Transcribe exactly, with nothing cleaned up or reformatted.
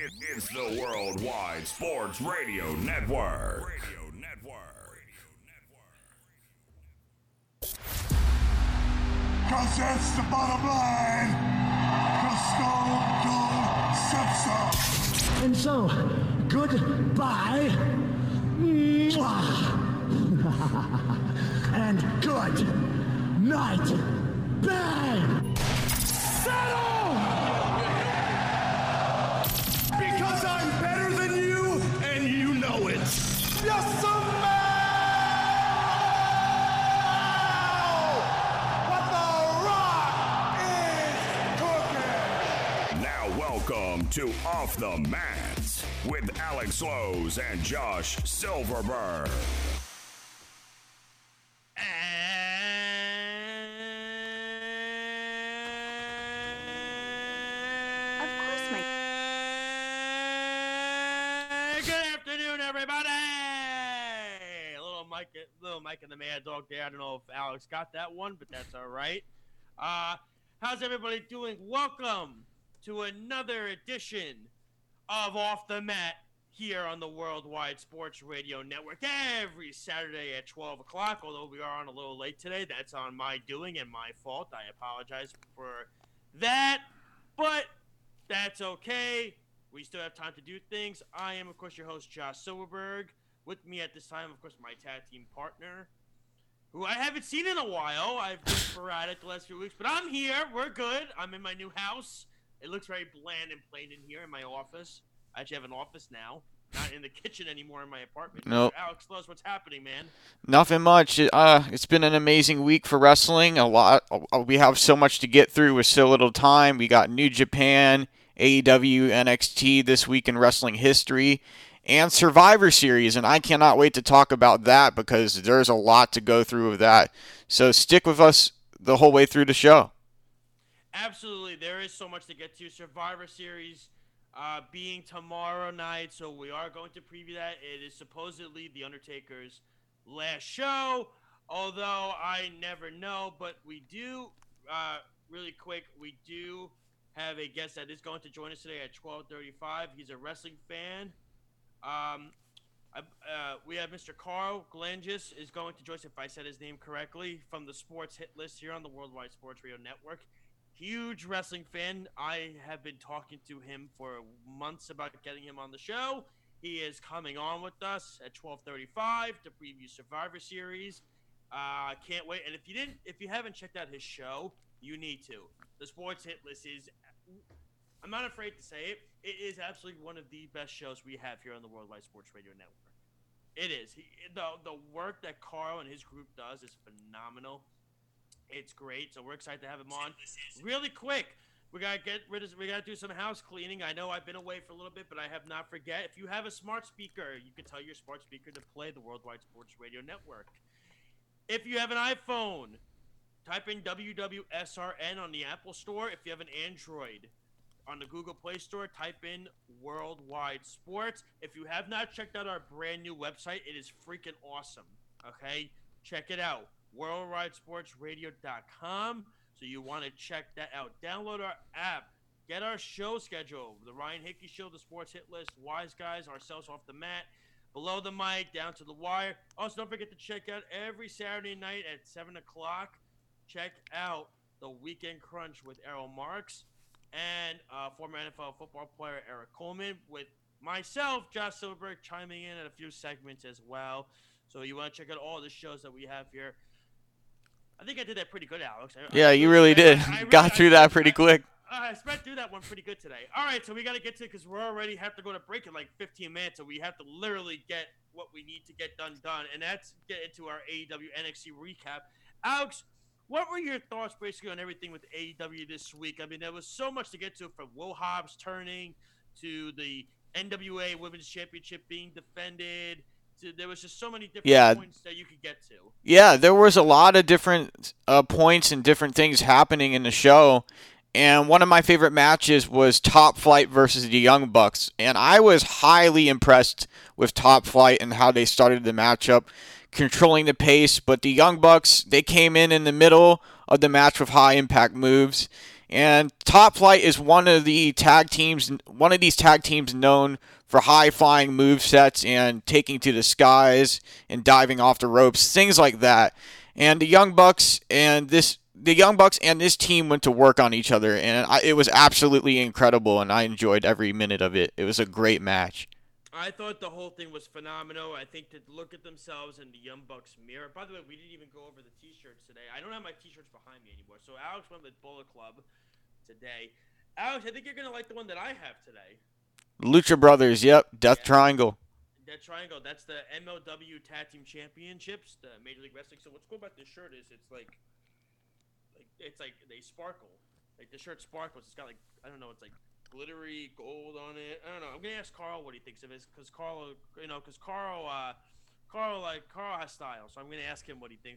It, it's the Worldwide Sports Radio Network. Radio Network. Because that's the bottom line. Because Stone Cold said so. And so, goodbye. And good night. Bang! Settle! Because I'm better than you, and you know it. Yes, sir. What the Rock is cooking. Now welcome to Off the Mat with Alex Lowe's and Josh Silverberg. Little Mike and the Mad Dog there. I don't know if Alex got that one, but that's all right. Uh, how's everybody doing? Welcome to another edition of Off the Mat here on the Worldwide Sports Radio Network every Saturday at twelve o'clock, although we are on a little late today. That's on my doing and my fault. I apologize for that, but that's okay. We still have time to do things. I am, of course, your host, Josh Silverberg. With me at this time, of course, my tag team partner, who I haven't seen in a while. I've been sporadic the last few weeks, but I'm here. We're good. I'm in my new house. It looks very bland and plain in here in my office. I actually have an office now, not in the kitchen anymore in my apartment. Nope. Alex Lowe's, what's happening, man? Nothing much. Uh, it's been an amazing week for wrestling. A lot. We have so much to get through with so little time. We got New Japan, A E W, N X T this week in wrestling history. And Survivor Series, and I cannot wait to talk about that because there's a lot to go through with that. So stick with us the whole way through the show. Absolutely. There is so much to get to. Survivor Series uh, being tomorrow night, so we are going to preview that. It is supposedly The Undertaker's last show, although I never know. But we do, uh, really quick, we do have a guest that is going to join us today at twelve thirty-five. He's a wrestling fan. Um, I, uh, we have Mister Carl Glanges is going to join us, if I said his name correctly, from the Sports Hit List here on the Worldwide Sports Radio Network. Huge wrestling fan. I have been talking to him for months about getting him on the show. He is coming on with us at twelve thirty-five to preview Survivor Series. Uh, can't wait. And if you didn't, if you haven't checked out his show, you need to. The Sports Hit List is... I'm not afraid to say it. It is absolutely one of the best shows we have here on the Worldwide Sports Radio Network. It is. He, the the work that Carl and his group does is phenomenal. It's great. So we're excited to have him on. Really quick, we gotta get rid of. We gotta do some house cleaning. I know I've been away for a little bit, but I have not forget. If you have a smart speaker, you can tell your smart speaker to play the Worldwide Sports Radio Network. If you have an iPhone, type in W W S R N on the Apple Store. If you have an Android, on the Google Play Store, type in Worldwide Sports. If you have not checked out our brand new website, it is freaking awesome. Okay? Check it out. worldwide sports radio dot com. So you want to check that out. Download our app. Get our show schedule. The Ryan Hickey Show, the Sports Hit List, Wise Guys, ourselves Off the Mat, Below the Mic, Down to the Wire. Also, don't forget to check out every Saturday night at seven o'clock. Check out the Weekend Crunch with Errol Marks and uh, former N F L football player Eric Coleman, with myself, Josh Silverberg, chiming in at a few segments as well. So you want to check out all the shows that we have here. I think I did that pretty good, Alex. I, yeah, I, you really I, did. I, I really, Got through I, that pretty I, quick. I, I sped through that one pretty good today. All right, so we got to get to it because we already have to go to break in like fifteen minutes, so we have to literally get what we need to get done done, and that's get into our A E W N X T recap. Alex, what were your thoughts basically on everything with A E W this week? I mean, there was so much to get to, from Will Hobbs turning to the N W A Women's Championship being defended. To, there was just so many different yeah. points that you could get to. Yeah, there was a lot of different uh, points and different things happening in the show. And one of my favorite matches was Top Flight versus the Young Bucks. And I was highly impressed with Top Flight and how they started the matchup, controlling the pace, but the Young Bucks, they came in in the middle of the match with high impact moves, And Top Flight is one of the tag teams, one of these tag teams known for high-flying movesets and taking to the skies and diving off the ropes, things like that. And the Young Bucks and this, the Young Bucks and this team went to work on each other, and I, it was absolutely incredible, and I enjoyed every minute of it. It was a great match. I thought the whole thing was phenomenal. I think to look at themselves in the Young Bucks mirror. By the way, we didn't even go over the T-shirts today. I don't have my T-shirts behind me anymore. So Alex went with Bullet Club today. Alex, I think you're going to like the one that I have today. Lucha Brothers, yep. Death yeah. Triangle. Death Triangle. That's the M L W Tag Team Championships, the Major League Wrestling. So what's cool about this shirt is it's like, like it's like they sparkle. Like the shirt sparkles. It's got like, I don't know, it's like glittery gold on it. I don't know. I'm gonna ask Carl what he thinks of it, because Carl, you know, because Carl, uh, Carl, like Carl has style. So I'm gonna ask him what he thinks of